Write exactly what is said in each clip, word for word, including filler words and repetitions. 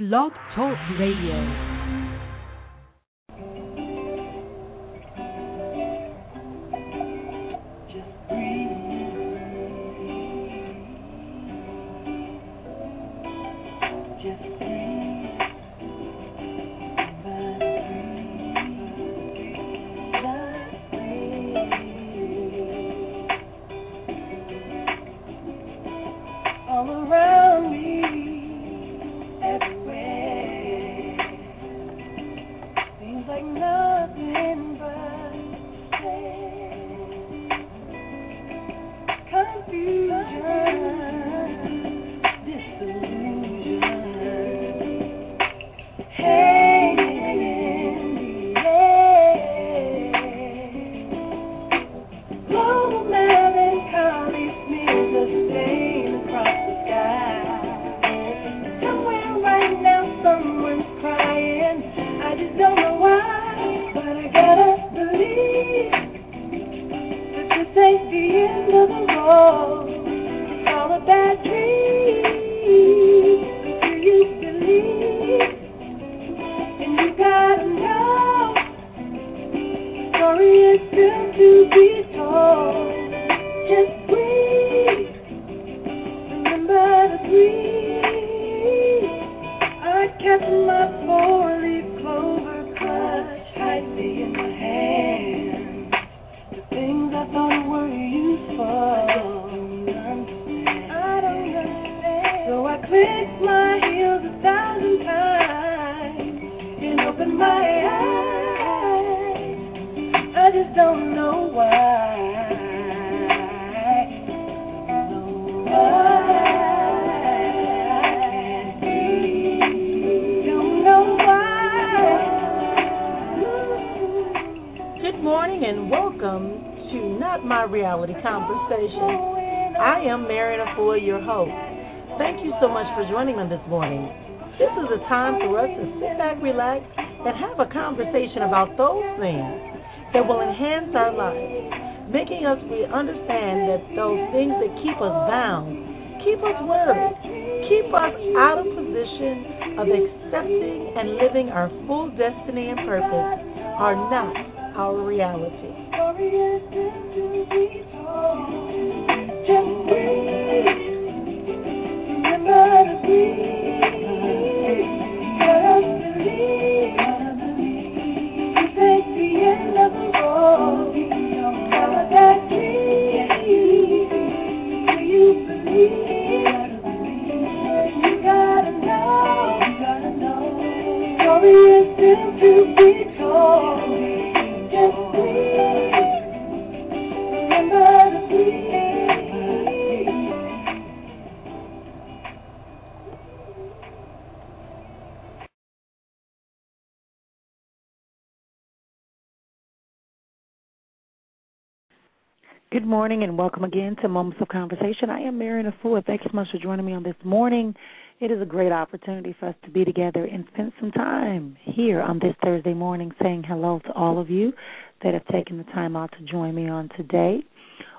Blog Talk Radio. About those things that will enhance our lives, making us we understand that those things that keep us bound, keep us worried, keep us out of position of accepting and living our full destiny and purpose are not our reality. Good morning and welcome again to Moments of Conversation. I am Marrian Efua. Thanks so much for joining me on this morning. It is a great opportunity for us to be together and spend some time here on this Thursday morning saying hello to all of you that have taken the time out to join me on today.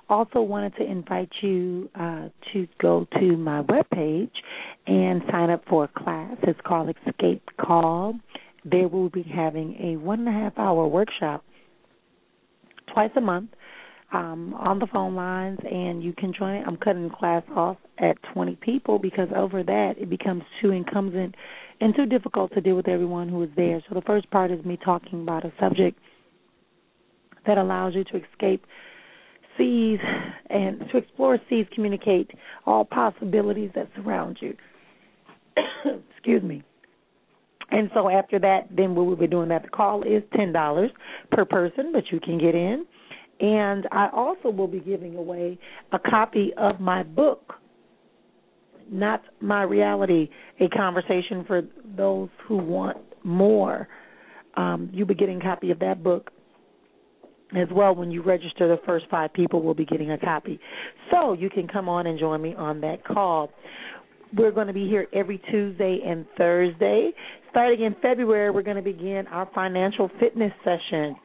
Also wanted to invite you uh, to go to my webpage and sign up for a class. It's called Escape Call. There we'll be having a one and a half hour workshop twice a month. Um, on the phone lines, and you can join it. I'm cutting the class off at twenty people because over that it becomes too incumbent and too difficult to deal with everyone who is there. So the first part is me talking about a subject that allows you to escape, seize, and to explore, seize, communicate all possibilities that surround you. Excuse me. And so after that, then we will be doing that. The call is ten dollars per person, but you can get in. And I also will be giving away a copy of my book, Not My Reality, a conversation for those who want more. Um, you'll be getting a copy of that book as well. When you register, the first five people will be getting a copy. So you can come on and join me on that call. We're going to be here every Tuesday and Thursday. Starting in February, we're going to begin our financial fitness session.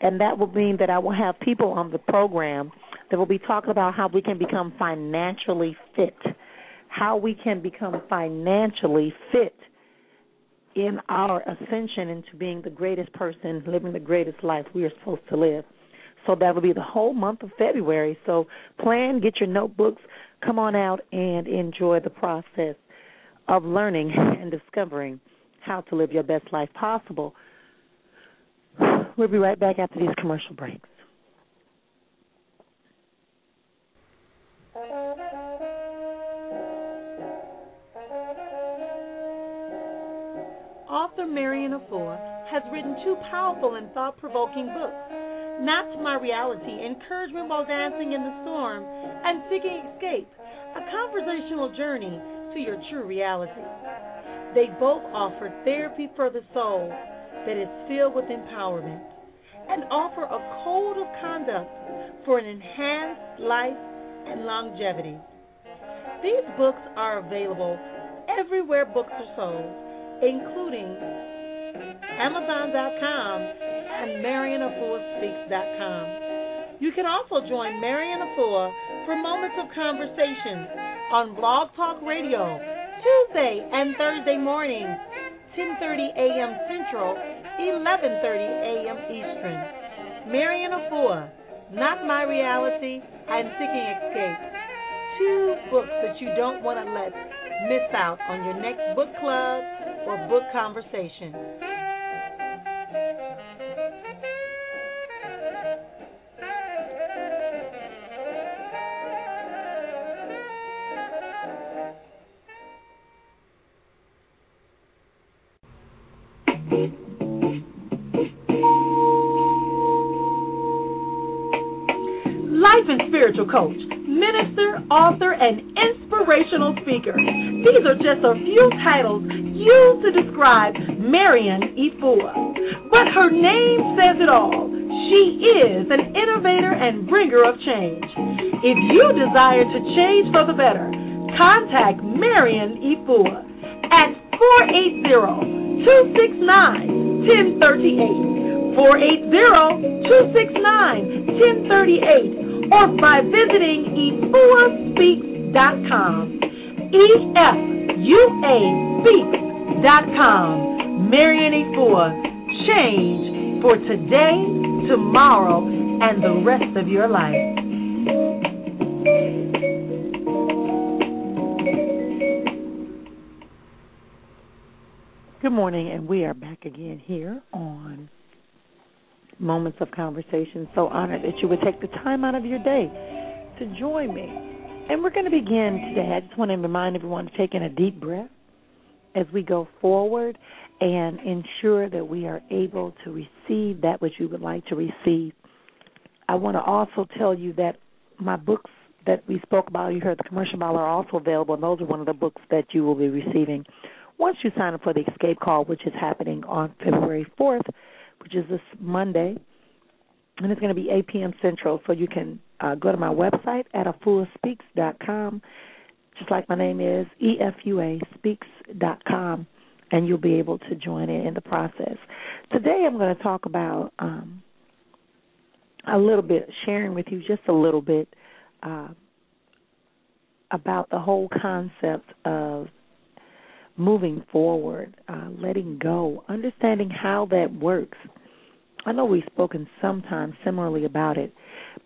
And that will mean that I will have people on the program that will be talking about how we can become financially fit, how we can become financially fit in our ascension into being the greatest person, living the greatest life we are supposed to live. So that will be the whole month of February. So plan, get your notebooks, come on out and enjoy the process of learning and discovering how to live your best life possible. We'll be right back after these commercial breaks. Author Marrian Efua has written two powerful and thought-provoking books, Not My Reality, Encouragement While Dancing in the Storm, and Seeking Escape, A Conversational Journey to Your True Reality. They both offer therapy for the soul that is filled with empowerment and offer a code of conduct for an enhanced life and longevity. These books are available everywhere books are sold, including Amazon dot com and Marrian Efua Speaks dot com. You can also join Marrian Efua for Moments of Conversation on Blog Talk Radio, Tuesday and Thursday mornings, ten thirty a.m. Central, eleven thirty a.m. Eastern. Marrian Efua, Not My Reality, and Seeking Escape. Two books that you don't want to let miss out on your next book club or book conversation. Spiritual coach, minister, author, and inspirational speaker. These are just a few titles used to describe Marrian Efua. But her name says it all. She is an innovator and bringer of change. If you desire to change for the better, contact Marrian Efua at four eight zero, two six nine, one zero three eight, four eight zero, two six nine, one zero three eight, or by visiting e fua speaks dot com, E F U A Speaks dot com. Marrian Efua, change for today, tomorrow, and the rest of your life. Good morning, and we are back again here on Moments of Conversation. So honored that you would take the time out of your day to join me. And we're going to begin today. I just want to remind everyone to take in a deep breath as we go forward and ensure that we are able to receive that which you would like to receive. I want to also tell you that my books that we spoke about, you heard the commercial about, are also available, and those are one of the books that you will be receiving once you sign up for the Escape Call, which is happening on February fourth, which is this Monday, and it's going to be eight p.m. Central. So you can uh, go to my website at e fua speaks dot com, just like my name is, e fua speaks dot com, and you'll be able to join in in the process. Today I'm going to talk about um, a little bit, sharing with you just a little bit uh, about the whole concept of moving forward, uh, letting go, understanding how that works. I know we've spoken sometimes similarly about it,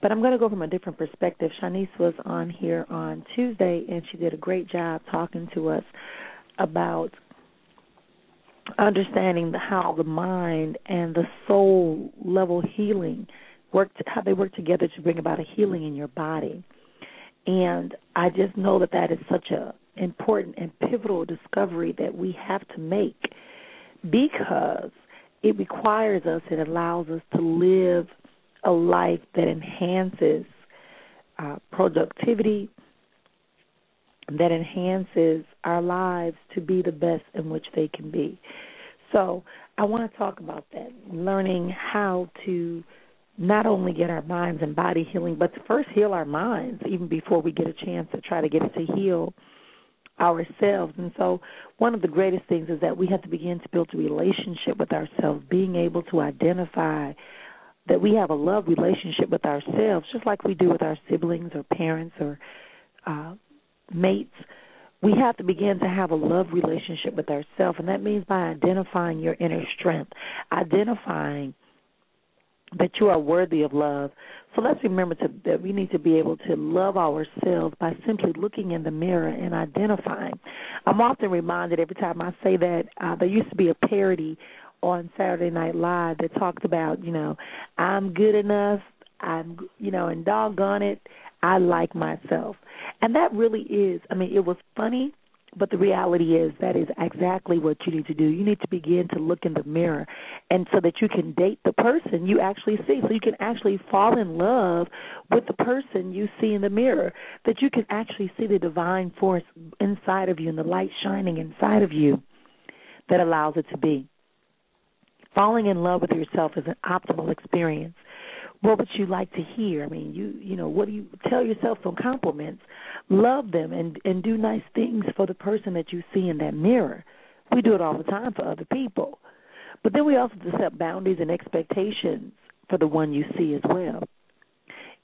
but I'm going to go from a different perspective. Shanice was on here on Tuesday, and she did a great job talking to us about understanding the, how the mind and the soul level healing work, how they work together to bring about a healing in your body. And I just know that that is such a important and pivotal discovery that we have to make, because it requires us, it allows us to live a life that enhances uh, productivity, that enhances our lives to be the best in which they can be. So I want to talk about that, learning how to not only get our minds and body healing, but to first heal our minds even before we get a chance to try to get it to heal ourselves. And so one of the greatest things is that we have to begin to build a relationship with ourselves, being able to identify that we have a love relationship with ourselves, just like we do with our siblings or parents or uh, mates we have to begin to have a love relationship with ourselves, and that means by identifying your inner strength, identifying that you are worthy of love. So let's remember to, that we need to be able to love ourselves by simply looking in the mirror and identifying. I'm often reminded every time I say that, uh, there used to be a parody on Saturday Night Live that talked about, you know, I'm good enough, I'm, you know, and doggone it, I like myself. And that really is, I mean, it was funny, but the reality is that is exactly what you need to do. You need to begin to look in the mirror, and so that you can date the person you actually see, so you can actually fall in love with the person you see in the mirror, that you can actually see the divine force inside of you and the light shining inside of you that allows it to be. Falling in love with yourself is an optimal experience. What would you like to hear? I mean, you you know, what do you tell yourself some compliments? Love them and, and do nice things for the person that you see in that mirror. We do it all the time for other people. But then we also set boundaries and expectations for the one you see as well.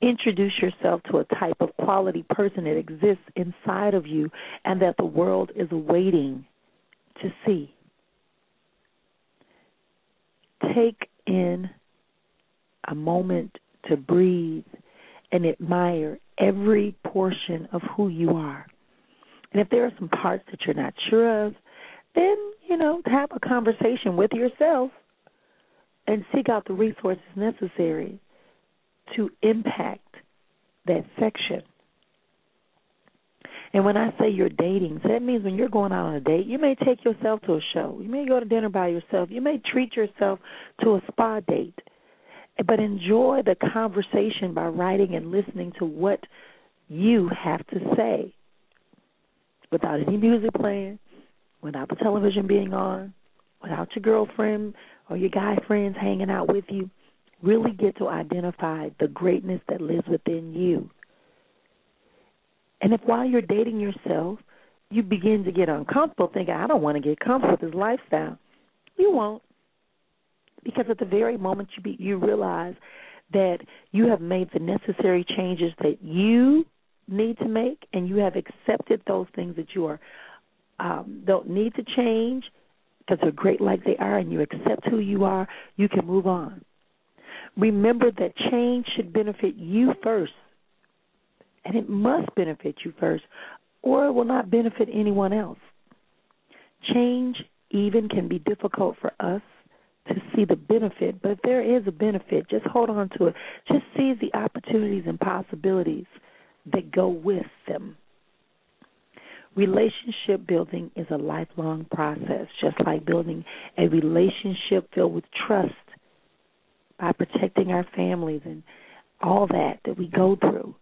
Introduce yourself to a type of quality person that exists inside of you and that the world is waiting to see. Take in a moment to breathe and admire every portion of who you are. And if there are some parts that you're not sure of, then, you know, have a conversation with yourself and seek out the resources necessary to impact that section. And when I say you're dating, so that means when you're going out on a date, you may take yourself to a show. You may go to dinner by yourself. You may treat yourself to a spa date. But enjoy the conversation by writing and listening to what you have to say without any music playing, without the television being on, without your girlfriend or your guy friends hanging out with you. Really get to identify the greatness that lives within you. And if while you're dating yourself, you begin to get uncomfortable thinking, I don't want to get comfortable with this lifestyle, you won't. Because at the very moment you be, you realize that you have made the necessary changes that you need to make, and you have accepted those things that you are um, don't need to change because they're great like they are, and you accept who you are, you can move on. Remember that change should benefit you first, and it must benefit you first, or it will not benefit anyone else. Change even can be difficult for us to see the benefit, but if there is a benefit, just hold on to it. Just seize the opportunities and possibilities that go with them. Relationship building is a lifelong process, just like building a relationship filled with trust by protecting our families and all that that we go through.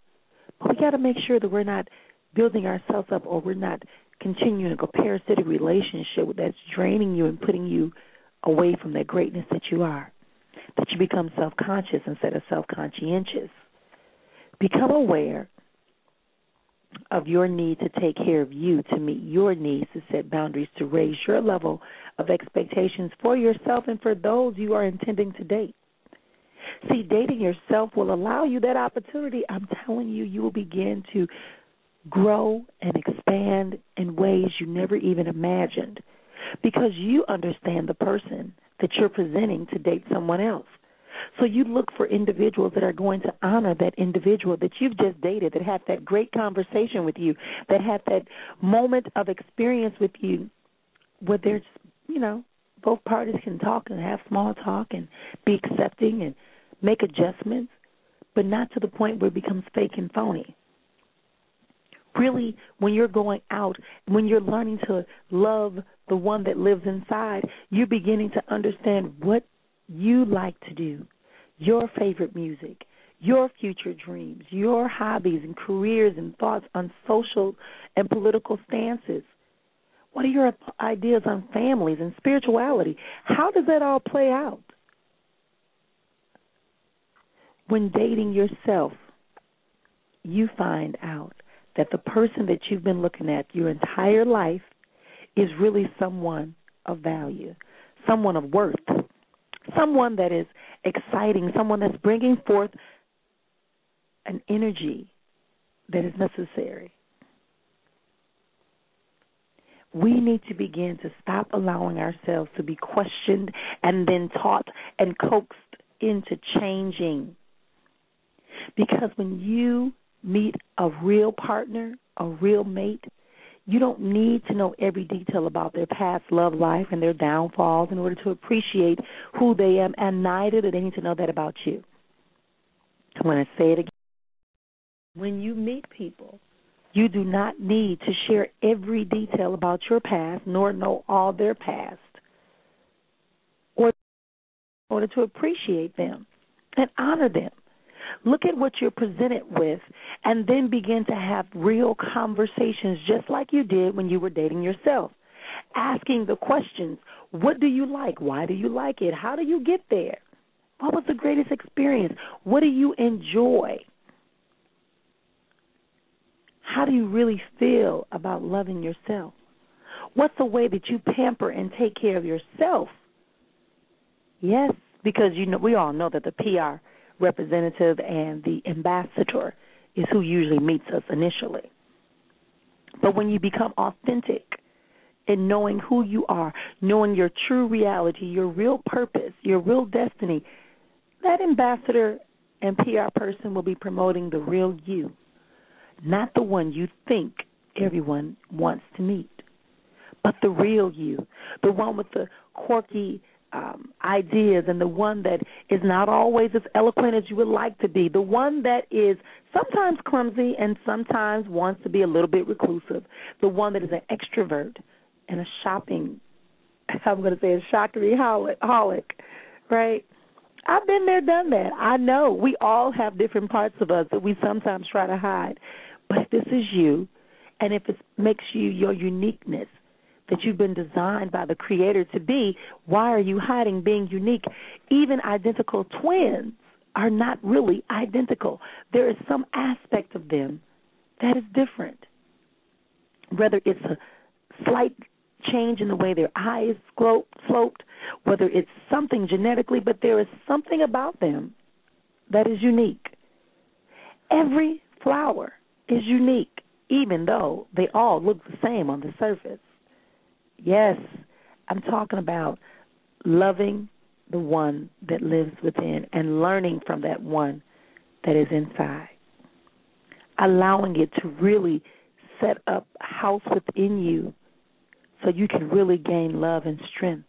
But we got to make sure that we're not building ourselves up, or we're not continuing a parasitic relationship that's draining you and putting you away from the greatness that you are, that you become self-conscious instead of self-conscientious. Become aware of your need to take care of you, to meet your needs, to set boundaries, to raise your level of expectations for yourself and for those you are intending to date. See, dating yourself will allow you that opportunity. I'm telling you, you will begin to grow and expand in ways you never even imagined, because you understand the person that you're presenting to date someone else. So you look for individuals that are going to honor that individual that you've just dated, that had that great conversation with you, that had that moment of experience with you where there's, you know, both parties can talk and have small talk and be accepting and make adjustments, but not to the point where it becomes fake and phony. Really, when you're going out, when you're learning to love the one that lives inside, you're beginning to understand what you like to do, your favorite music, your future dreams, your hobbies and careers and thoughts on social and political stances. What are your ideas on families and spirituality? How does that all play out? When dating yourself, you find out that the person that you've been looking at your entire life is really someone of value, someone of worth, someone that is exciting, someone that's bringing forth an energy that is necessary. we need to begin to stop allowing ourselves to be questioned and then taught and coaxed into changing. Because when you meet a real partner, a real mate, you don't need to know every detail about their past love life and their downfalls in order to appreciate who they am, and neither do they need to know that about you. I'm going to say it again. When you meet people, you do not need to share every detail about your past nor know all their past or in order to appreciate them and honor them. Look at what you're presented with and then begin to have real conversations just like you did when you were dating yourself, asking the questions, what do you like? Why do you like it? How do you get there? What was the greatest experience? What do you enjoy? How do you really feel about loving yourself? What's the way that you pamper and take care of yourself? Yes, because you know we all know that the P R representative and the ambassador is who usually meets us initially. But when you become authentic in knowing who you are, knowing your true reality, your real purpose, your real destiny, that ambassador and P R person will be promoting the real you. Not the one you think everyone wants to meet, but the real you, the one with the quirky um, ideas and the one that is not always as eloquent as you would like to be, the one that is sometimes clumsy and sometimes wants to be a little bit reclusive, the one that is an extrovert and a shopping, I'm going to say a shopaholic, right? I've been there, done that. I know we all have different parts of us that we sometimes try to hide. But if this is you, and if it makes you your uniqueness that you've been designed by the Creator to be, why are you hiding being unique? Even identical twins are not really identical. There is some aspect of them that is different, whether it's a slight change in the way their eye is sloped, whether it's something genetically, but there is something about them that is unique. Every flower is unique, even though they all look the same on the surface. Yes, I'm talking about loving the one that lives within and learning from that one that is inside, allowing it to really set up house within you so you can really gain love and strength,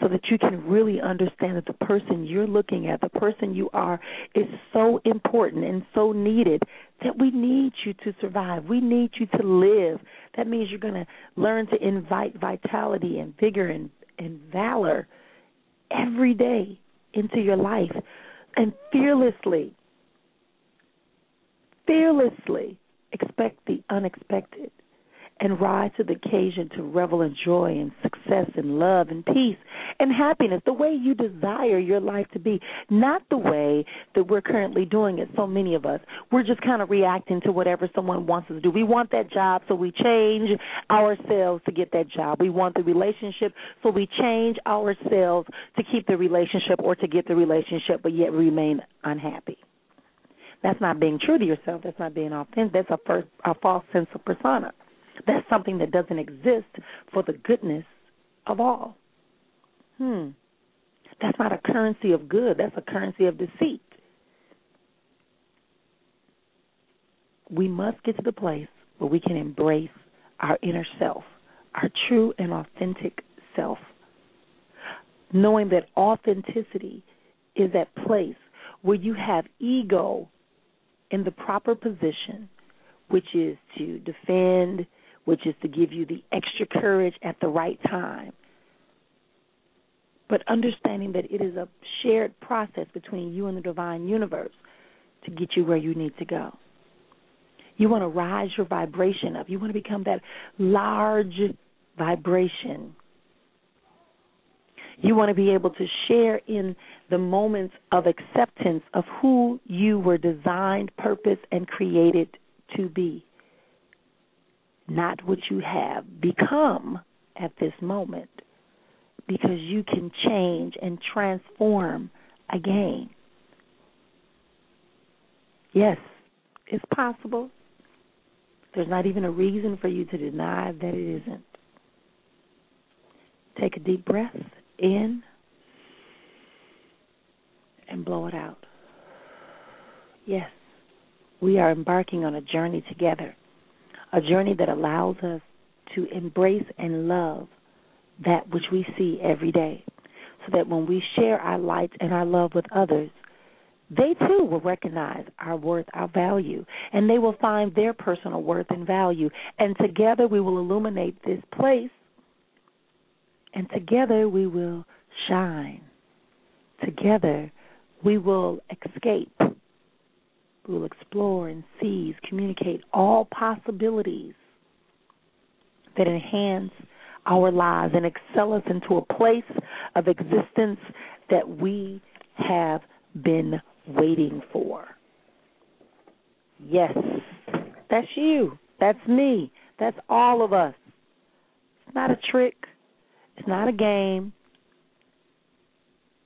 so that you can really understand that the person you're looking at, the person you are, is so important and so needed that we need you to survive. We need you to live. That means you're going to learn to invite vitality and vigor and, and valor every day into your life and fearlessly, fearlessly expect the unexpected and rise to the occasion to revel in joy and success and love and peace and happiness, the way you desire your life to be, not the way that we're currently doing it, so many of us. We're just kind of reacting to whatever someone wants us to do. We want that job, so we change ourselves to get that job. We want the relationship, so we change ourselves to keep the relationship or to get the relationship, but yet remain unhappy. That's not being true to yourself. That's not being authentic. That's a, first, a false sense of persona. That's something that doesn't exist for the goodness of all. Hmm. That's not a currency of good. That's a currency of deceit. We must get to the place where we can embrace our inner self, our true and authentic self, knowing that authenticity is that place where you have ego in the proper position, which is to defend, which is to give you the extra courage at the right time. But understanding that it is a shared process between you and the divine universe to get you where you need to go. You want to rise your vibration up. You want to become that large vibration. You want to be able to share in the moments of acceptance of who you were designed, purposed, and created to be. Not what you have become at this moment, because you can change and transform again. Yes, it's possible. There's not even a reason for you to deny that it isn't. Take a deep breath in and blow it out. Yes, we are embarking on a journey together, a journey that allows us to embrace and love that which we see every day, so that when we share our light and our love with others, they too will recognize our worth, our value, and they will find their personal worth and value. And together we will illuminate this place, and together we will shine. Together we will escape. We will explore and seize, communicate all possibilities that enhance our lives and excel us into a place of existence that we have been waiting for. Yes, that's you. That's me. That's all of us. It's not a trick. It's not a game.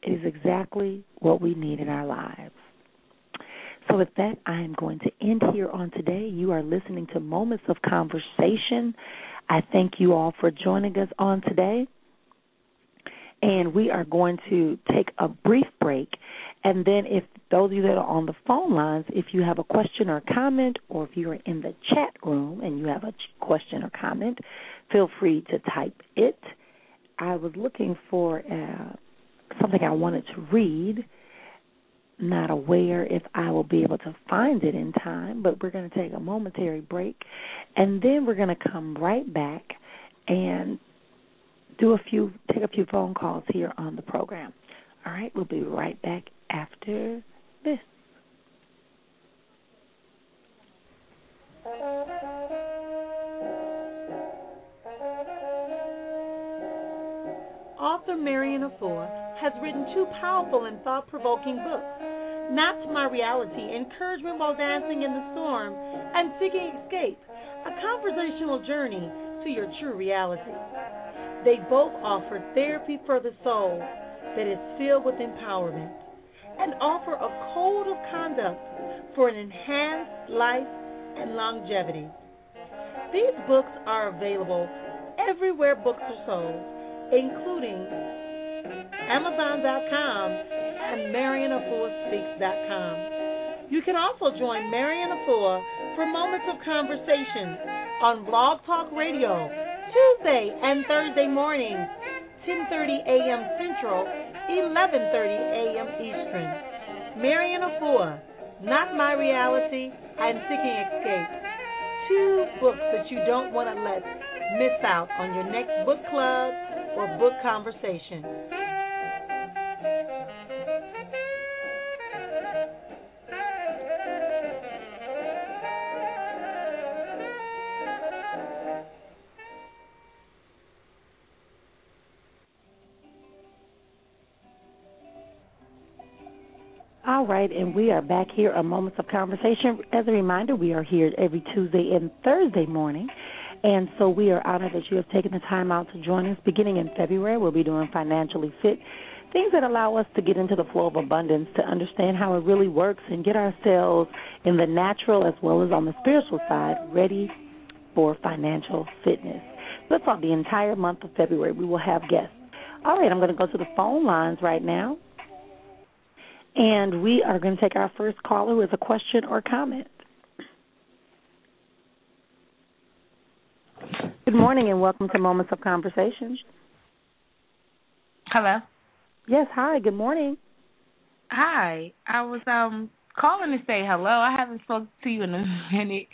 It is exactly what we need in our lives. So with that, I am going to end here on today. You are listening to Moments of Conversation. I thank you all for joining us on today. And we are going to take a brief break. And then if those of you that are on the phone lines, if you have a question or a comment, or if you are in the chat room and you have a question or comment, feel free to type it. I was looking for uh, something I wanted to read. Not aware if I will be able to find it in time, but we're going to take a momentary break, and then we're going to come right back and do a few, take a few phone calls here on the program. All right, we'll be right back after this. Author Marrian Efua has written two powerful and thought-provoking books, Not My Reality, Encouragement While Dancing in the Storm, and Seeking Escape, A Conversational Journey to Your True Reality. They both offer therapy for the soul that is filled with empowerment and offer a code of conduct for an enhanced life and longevity. These books are available everywhere books are sold, including Amazon dot com and Marrian Efua Speaks dot com. You can also join Marrian Efua for Moments of Conversation on Blog Talk Radio, Tuesday and Thursday mornings, ten thirty a.m. Central, eleven thirty a.m. Eastern. Marrian Efua, Not My Reality, and Seeking Escape. Two books that you don't want to let miss out on your next book club or book conversation. All right, and we are back here on Moments of Conversation. As a reminder, we are here every Tuesday and Thursday morning, and so we are honored that you have taken the time out to join us. Beginning in February, we'll be doing Financially Fit, things that allow us to get into the flow of abundance, to understand how it really works and get ourselves in the natural as well as on the spiritual side ready for financial fitness. So for the entire month of February, we will have guests. All right, I'm going to go to the phone lines right now. And we are going to take our first caller who has a question or comment. Good morning and welcome to Moments of Conversation. Hello. Yes, hi, good morning. Hi, I was um, calling to say hello. I haven't spoken to you in a minute.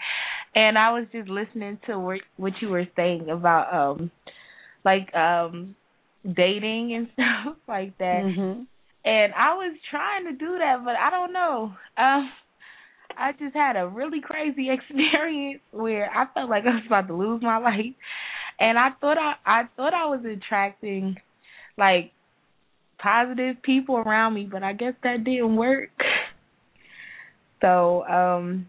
And I was just listening to what you were saying about, um, like, um, dating and stuff like that. Mm-hmm. And I was trying to do that, but I don't know. Um, I just had a really crazy experience where I felt like I was about to lose my life, and I thought I, I thought I was attracting like positive people around me, but I guess that didn't work. So um,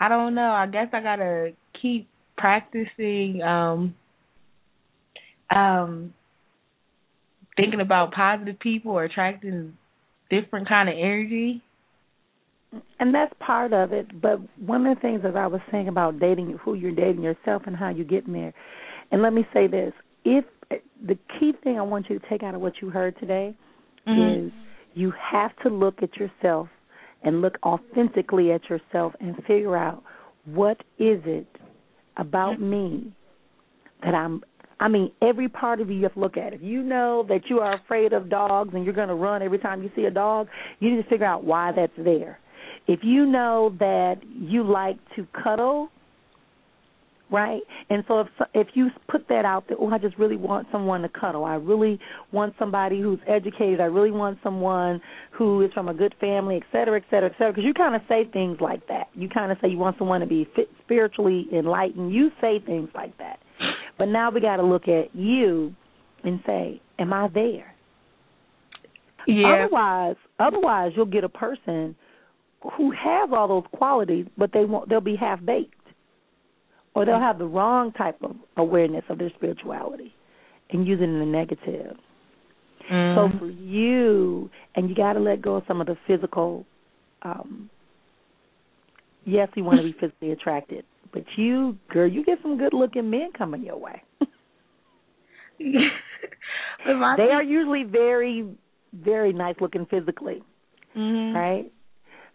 I don't know. I guess I gotta keep practicing. Um. Um. Thinking about positive people or attracting different kind of energy. And that's part of it, but one of the things that I was saying about dating, who you're dating yourself and how you're getting there, and let me say this, if the key thing I want you to take out of what you heard today mm-hmm. is you have to look at yourself and look authentically at yourself and figure out what is it about mm-hmm. me that I'm, I mean, every part of you, you have to look at. If you know that you are afraid of dogs and you're going to run every time you see a dog, you need to figure out why that's there. If you know that you like to cuddle, right? And so if if you put that out there, oh, I just really want someone to cuddle. I really want somebody who's educated. I really want someone who is from a good family, et cetera, et cetera, et cetera. Because you kind of say things like that. You kind of say you want someone to be fit, spiritually enlightened. You say things like that. But now we got to look at you and say, am I there? Yeah. Otherwise, otherwise you'll get a person who has all those qualities, but they won't, they'll be half-baked. Or they'll have the wrong type of awareness of their spirituality and use it in the negative. Mm. So for you, and you got to let go of some of the physical, um, yes, you want to be physically attracted, but you, girl, you get some good-looking men coming your way. They are usually very, very nice-looking physically, mm-hmm. right?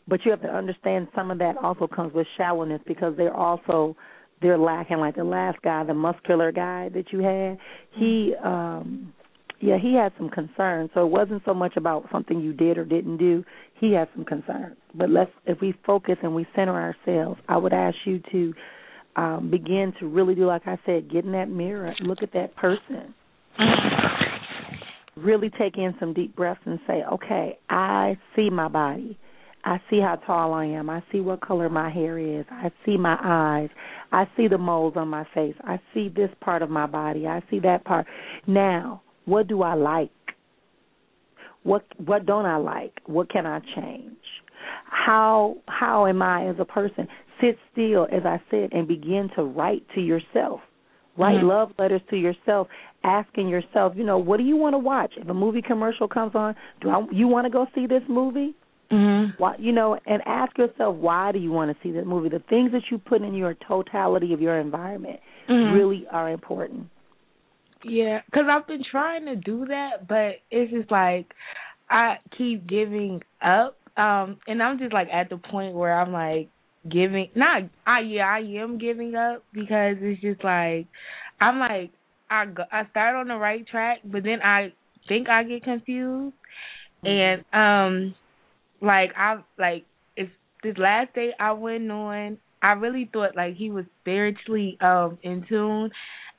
But you have to understand some of that also comes with shallowness because they're also... they're lacking, like the last guy, the muscular guy that you had, he, um, yeah, he had some concerns. So it wasn't so much about something you did or didn't do. He had some concerns. But let's, if we focus and we center ourselves, I would ask you to um, begin to really do, like I said, get in that mirror, look at that person. Really take in some deep breaths and say, okay, I see my body. I see how tall I am. I see what color my hair is. I see my eyes. I see the moles on my face. I see this part of my body. I see that part. Now, what do I like? What what don't I like? What can I change? How how am I as a person? Sit still, as I said, and begin to write to yourself. Write mm-hmm. love letters to yourself, asking yourself, you know, what do you want to watch? If a movie commercial comes on, do I, you want to go see this movie? Mm-hmm. Why, you know, and ask yourself, why do you want to see that movie? The things that you put in your totality of your environment mm-hmm. really are important. Yeah, because I've been trying to do that, but it's just like I keep giving up. Um, and I'm just like at the point where I'm like giving, not, I, yeah, I am giving up because it's just like, I'm like, I, go, I start on the right track, but then I think I get confused. And, um, Like, I, like, it's this last day I went on, I really thought, like, he was spiritually um, in tune,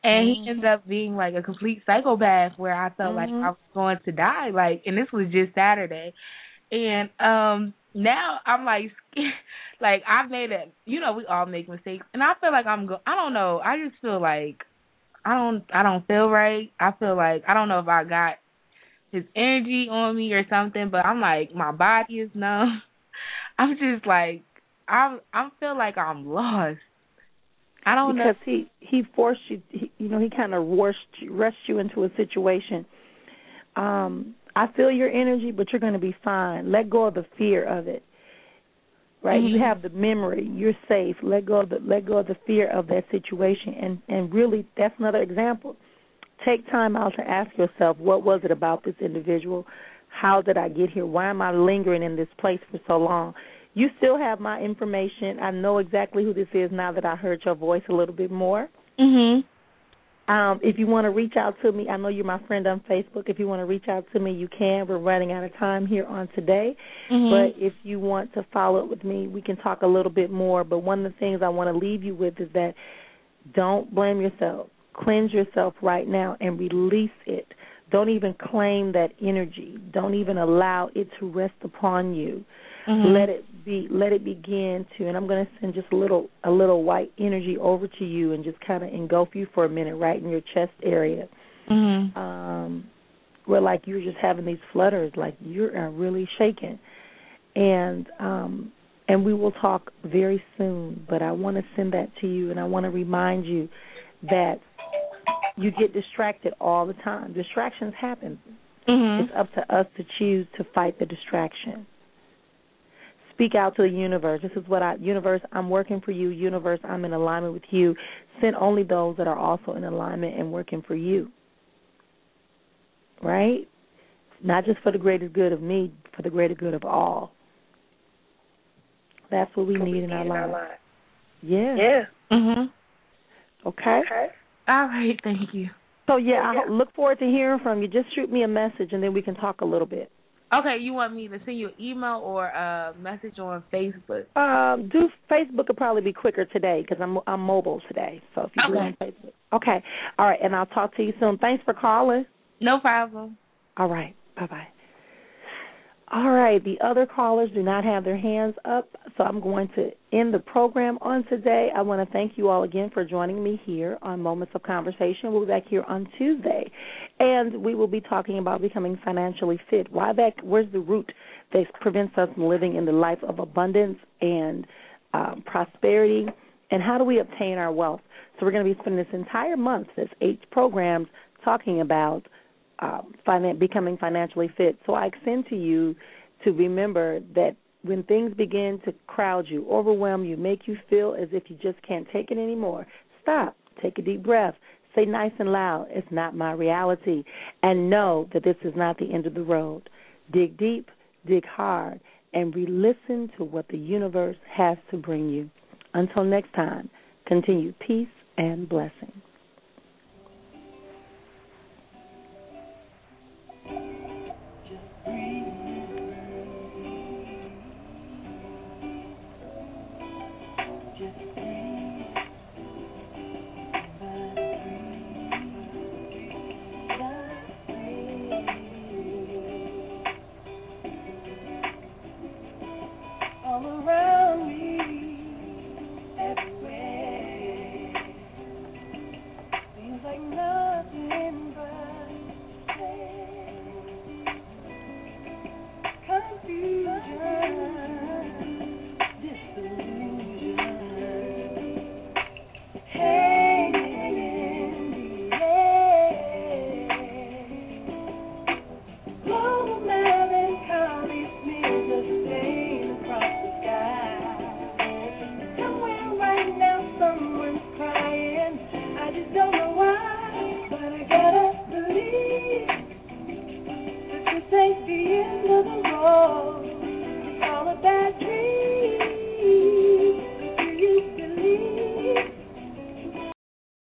and mm-hmm. he ended up being, like, a complete psychopath where I felt mm-hmm. like I was going to die, like, and this was just Saturday. And um, now I'm, like, like, I've made it, you know, we all make mistakes, and I feel like I'm, go- I don't know, I just feel like I don't, I don't feel right. I feel like, I don't know if I got his energy on me or something, but I'm like, my body is numb. I'm just like, I I feel like I'm lost. I don't because know. Because he, he forced you, he, you know, he kind of rushed, rushed you into a situation. Um, I feel your energy, but you're going to be fine. Let go of the fear of it, right? Mm-hmm. You have the memory. You're safe. Let go of the, let go of the fear of that situation. And, and really, that's another example. Take time out to ask yourself, what was it about this individual? How did I get here? Why am I lingering in this place for so long? You still have my information. I know exactly who this is now that I heard your voice a little bit more. Mm-hmm. Um, if you want to reach out to me, I know you're my friend on Facebook. If you want to reach out to me, you can. We're running out of time here on today. Mm-hmm. But if you want to follow up with me, we can talk a little bit more. But one of the things I want to leave you with is that don't blame yourself. Cleanse yourself right now and release it. Don't even claim that energy. Don't even allow it to rest upon you. Mm-hmm. Let it be. Let it begin to. And I'm going to send just a little, a little white energy over to you and just kind of engulf you for a minute, right in your chest area, mm-hmm. um, where like you're just having these flutters, like you're really shaking. And um, and we will talk very soon. But I want to send that to you, and I want to remind you that you get distracted all the time. Distractions happen. Mm-hmm. It's up to us to choose to fight the distraction. Speak out to the universe. This is what I, universe, I'm working for you. Universe, I'm in alignment with you. Send only those that are also in alignment and working for you. Right? Not just for the greater good of me, for the greater good of all. That's what we need, we need in our lives. Life. Yeah. Yeah. Mm-hmm. Okay. Okay. All right. Thank you. So, yeah, yeah, I look forward to hearing from you. Just shoot me a message, and then we can talk a little bit. Okay, you want me to send you an email or a message on Facebook? Um, do Facebook would probably be quicker today because I'm I'm mobile today. So if you okay. do on Facebook, okay, all right, and I'll talk to you soon. Thanks for calling. No problem. All right, bye bye. All right, the other callers do not have their hands up, so I'm going to end the program on today. I want to thank you all again for joining me here on Moments of Conversation. We'll be back here on Tuesday, and we will be talking about becoming financially fit. Why back? Where's the root that prevents us from living in the life of abundance and um, prosperity, and how do we obtain our wealth? So we're going to be spending this entire month, this eight programs, talking about Uh, finan- becoming financially fit. So I extend to you to remember that when things begin to crowd you, overwhelm you, make you feel as if you just can't take it anymore, stop, take a deep breath, say nice and loud, it's not my reality, and know that this is not the end of the road. Dig deep, dig hard, and re-listen to what the universe has to bring you. Until next time, continue peace and blessings.